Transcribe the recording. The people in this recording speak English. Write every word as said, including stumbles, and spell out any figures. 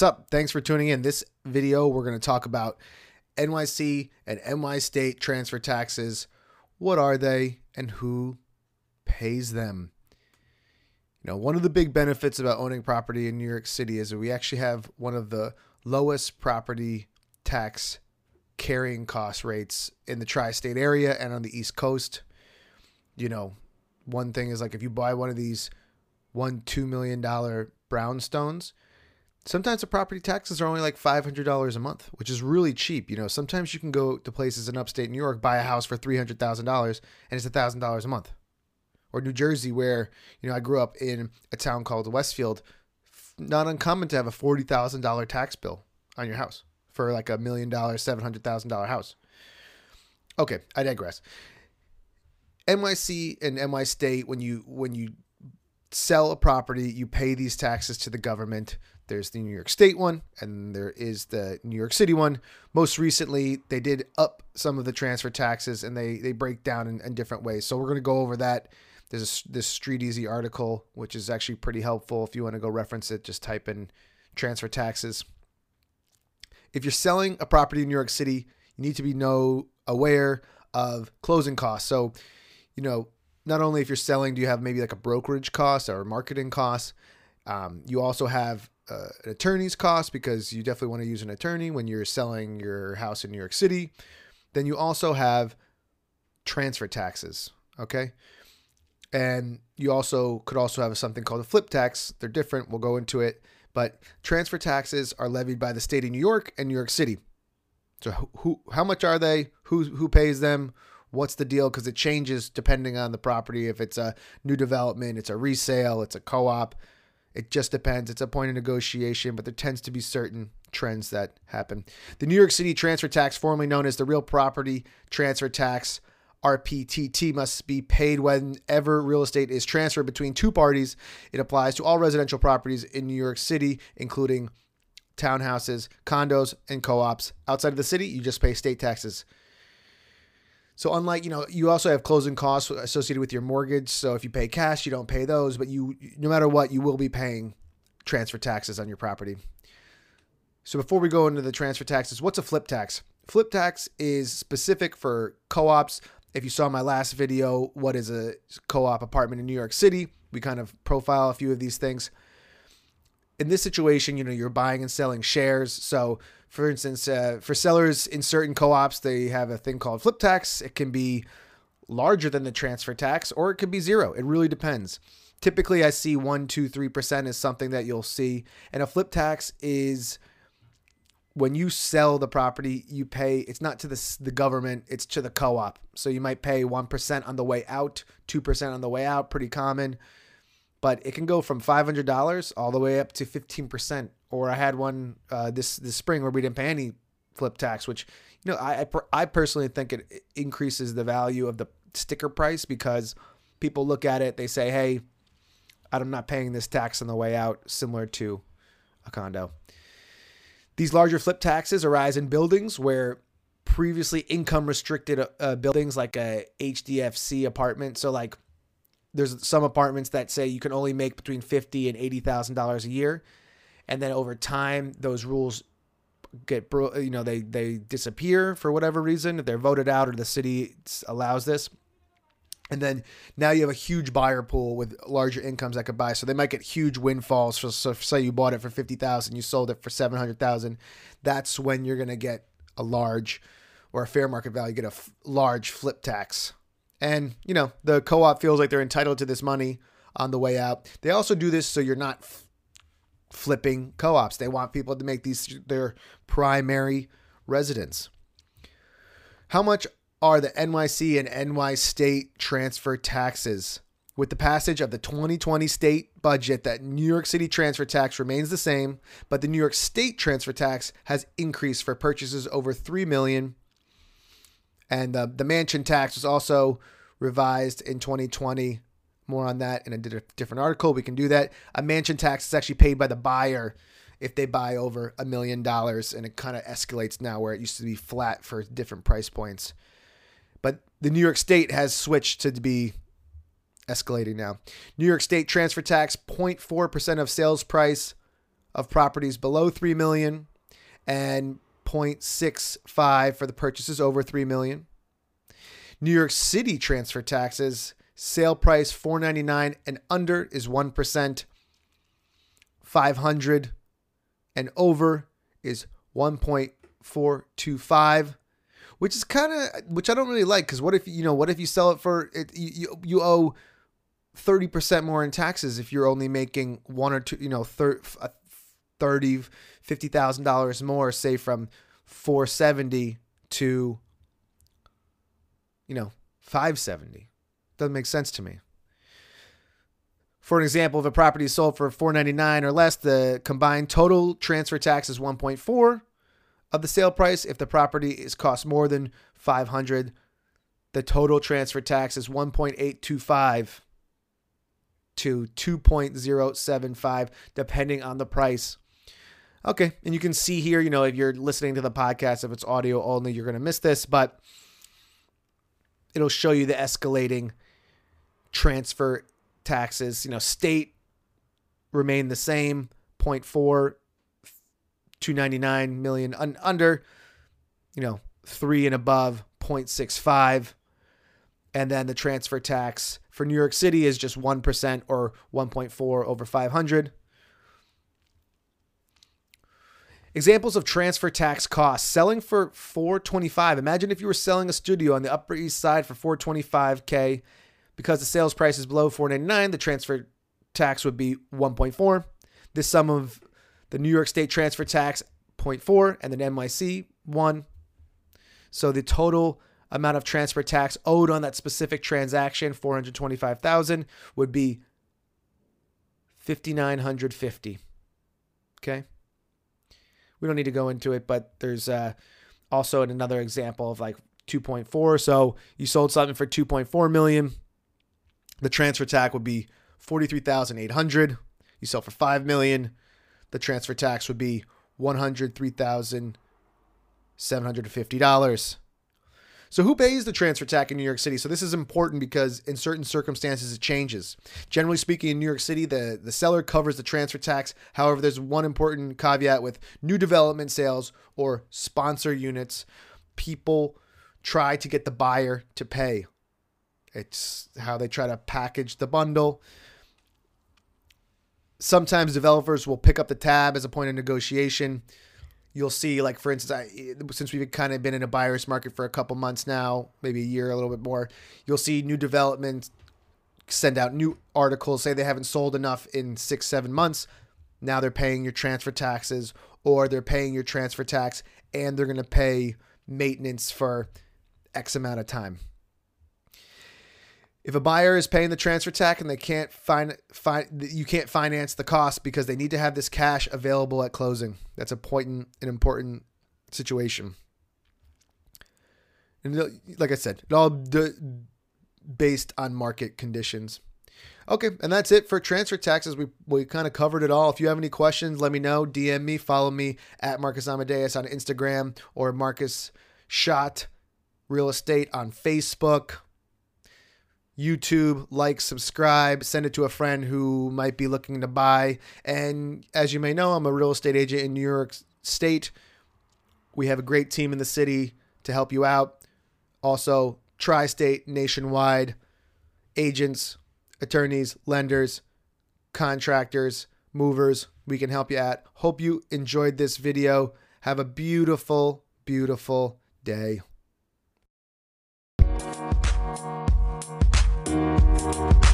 What's up? Thanks for tuning in. This video, we're going to talk about N Y C and N Y state transfer taxes. What are they and who pays them? You know, one of the big benefits about owning property in New York City is that we actually have one of the lowest property tax carrying cost rates in the tri-state area and on the East Coast. You know, one thing is like if you buy one of these one, two million dollar brownstones, sometimes the property taxes are only like five hundred dollars a month, which is really cheap. You know, sometimes you can go to places in upstate New York, buy a house for three hundred thousand dollars and it's one thousand dollars a month. Or New Jersey, where, you know, I grew up in a town called Westfield, not uncommon to have a forty thousand dollar tax bill on your house for like a million dollar, seven hundred thousand dollar house. Okay, I digress. N Y C and N Y state, when you, when you sell a property, you pay these taxes to the government. There's the New York State one, and there is the New York City one. Most recently, they did up some of the transfer taxes, and they, they break down in, in different ways. So we're going to go over that. There's a, this StreetEasy article, which is actually pretty helpful. If you want to go reference it, just type in transfer taxes. If you're selling a property in New York City, you need to be know aware of closing costs. So, you know, not only if you're selling, do you have maybe like a brokerage cost or marketing cost? Um, you also have uh, an attorney's cost, because you definitely want to use an attorney when you're selling your house in New York City. Then you also have transfer taxes. Okay. And you also could also have something called a flip tax. They're different. We'll go into it, but transfer taxes are levied by the state of New York and New York City. So who, who how much are they? Who, who pays them? What's the deal? Because it changes depending on the property. If it's a new development, it's a resale, it's a co-op. It just depends. It's a point of negotiation, but there tends to be certain trends that happen. The New York City transfer tax, formerly known as the real property transfer tax, R P T T, must be paid whenever real estate is transferred between two parties. It applies to all residential properties in New York City, including townhouses, condos, and co-ops. Outside of the city, you just pay state taxes. So unlike, you know, you also have closing costs associated with your mortgage. So if you pay cash, you don't pay those, but you, no matter what, you will be paying transfer taxes on your property. So before we go into the transfer taxes, what's a flip tax? Flip tax is specific for co-ops. If you saw my last video, what is a co-op apartment in New York City? We kind of profile a few of these things. In this situation, you know, you're buying and selling shares. So for instance, uh, for sellers in certain co-ops, they have a thing called flip tax. It can be larger than the transfer tax, or it could be zero. It really depends. Typically I see one, two, three percent is something that you'll see. And a flip tax is when you sell the property, you pay, it's not to the, the government, it's to the co-op. So you might pay one percent on the way out, two percent on the way out, pretty common. But it can go from five hundred dollars all the way up to fifteen percent. Or I had one uh, this this spring where we didn't pay any flip tax, which, you know, I, I, per, I personally think it increases the value of the sticker price, because people look at it, they say, hey, I'm not paying this tax on the way out, similar to a condo. These larger flip taxes arise in buildings where previously income restricted uh, buildings, like a H D F C apartment. So like, there's some apartments that say you can only make between fifty thousand dollars and eighty thousand dollars a year. And then over time, those rules get, you know, they, they disappear for whatever reason. If they're voted out or the city allows this. And then now you have a huge buyer pool with larger incomes that could buy. So they might get huge windfalls. For, so say you bought it for fifty thousand dollars, you sold it for seven hundred thousand dollars. That's when you're going to get a large, or a fair market value, get a f large flip tax. And, you know, the co-op feels like they're entitled to this money on the way out. They also do this so you're not f flipping co-ops. They want people to make these their primary residence. How much are the N Y C and N Y state transfer taxes? With the passage of the twenty twenty state budget, that New York City transfer tax remains the same, but the New York state transfer tax has increased for purchases over three million dollars. And uh, the mansion tax was also revised in twenty twenty. More on that in a di different article. We can do that. A mansion tax is actually paid by the buyer if they buy over a million dollars. And it kind of escalates now, where it used to be flat for different price points. But the New York State has switched to be escalating now. New York State transfer tax, zero point four percent of sales price. of properties below three million dollars and zero point six five for the purchases over three million dollars. New York City transfer taxes, sale price four ninety-nine and under is one percent. five hundred and over is one point four two five, which is kind of, which I don't really like, because what if, you know, what if you sell it for, it, you, you owe thirty percent more in taxes if you're only making one or two, you know, thirty, fifty thousand dollars more, say from four seventy to, you know, five seventy. Doesn't make sense to me. For an example, if a property is sold for four ninety-nine or less, the combined total transfer tax is one point four of the sale price. If the property is cost more than five hundred, the total transfer tax is one point eight two five to two point zero seven five, depending on the price. Okay, and you can see here, you know, if you're listening to the podcast, if it's audio only, you're going to miss this, but it'll show you the escalating transfer taxes. You know, state remain the same, zero point four, two ninety-nine million un- under, you know, three and above, zero point six five. And then the transfer tax for New York City is just one percent or one point four over five hundred. Examples of transfer tax costs. Selling for four twenty-five. Imagine if you were selling a studio on the Upper East Side for four twenty-five K. Because the sales price is below four ninety-nine, the transfer tax would be one point four. This sum of the New York State transfer tax, zero point four, and then N Y C, one. So the total amount of transfer tax owed on that specific transaction, four hundred twenty-five thousand dollars, would be five thousand nine hundred fifty dollars. Okay? We don't need to go into it, but there's uh, also another example of like two point four. So you sold something for two point four million dollars. The transfer tax would be forty-three thousand eight hundred dollars. You sell for five million dollars. The transfer tax would be one hundred three thousand seven hundred fifty dollars. So who pays the transfer tax in New York City? So this is important because in certain circumstances it changes. Generally speaking, in New York City, the, the seller covers the transfer tax. However, there's one important caveat with new development sales or sponsor units. People try to get the buyer to pay. It's how they try to package the bundle. Sometimes developers will pick up the tab as a point of negotiation. You'll see, like, for instance, I, since we've kind of been in a buyer's market for a couple months now, maybe a year, a little bit more, you'll see new developments send out new articles, say they haven't sold enough in six, seven months. Now they're paying your transfer taxes, or they're paying your transfer tax and they're going to pay maintenance for X amount of time. If a buyer is paying the transfer tax and they can't find, find, you can't finance the cost because they need to have this cash available at closing. That's a point in, an important situation. And like I said, it all d- based on market conditions. Okay, and that's it for transfer taxes. We we kind of covered it all. If you have any questions, let me know. D M me, follow me at Marcus Amadeus on Instagram or Marcus Shot Real Estate on Facebook. YouTube, like, subscribe, send it to a friend who might be looking to buy. And as you may know, I'm a real estate agent in New York State. We have a great team in the city to help you out. Also, tri-state, nationwide, agents, attorneys, lenders, contractors, movers, we can help you out. Hope you enjoyed this video. Have a beautiful, beautiful day. We'll be right back.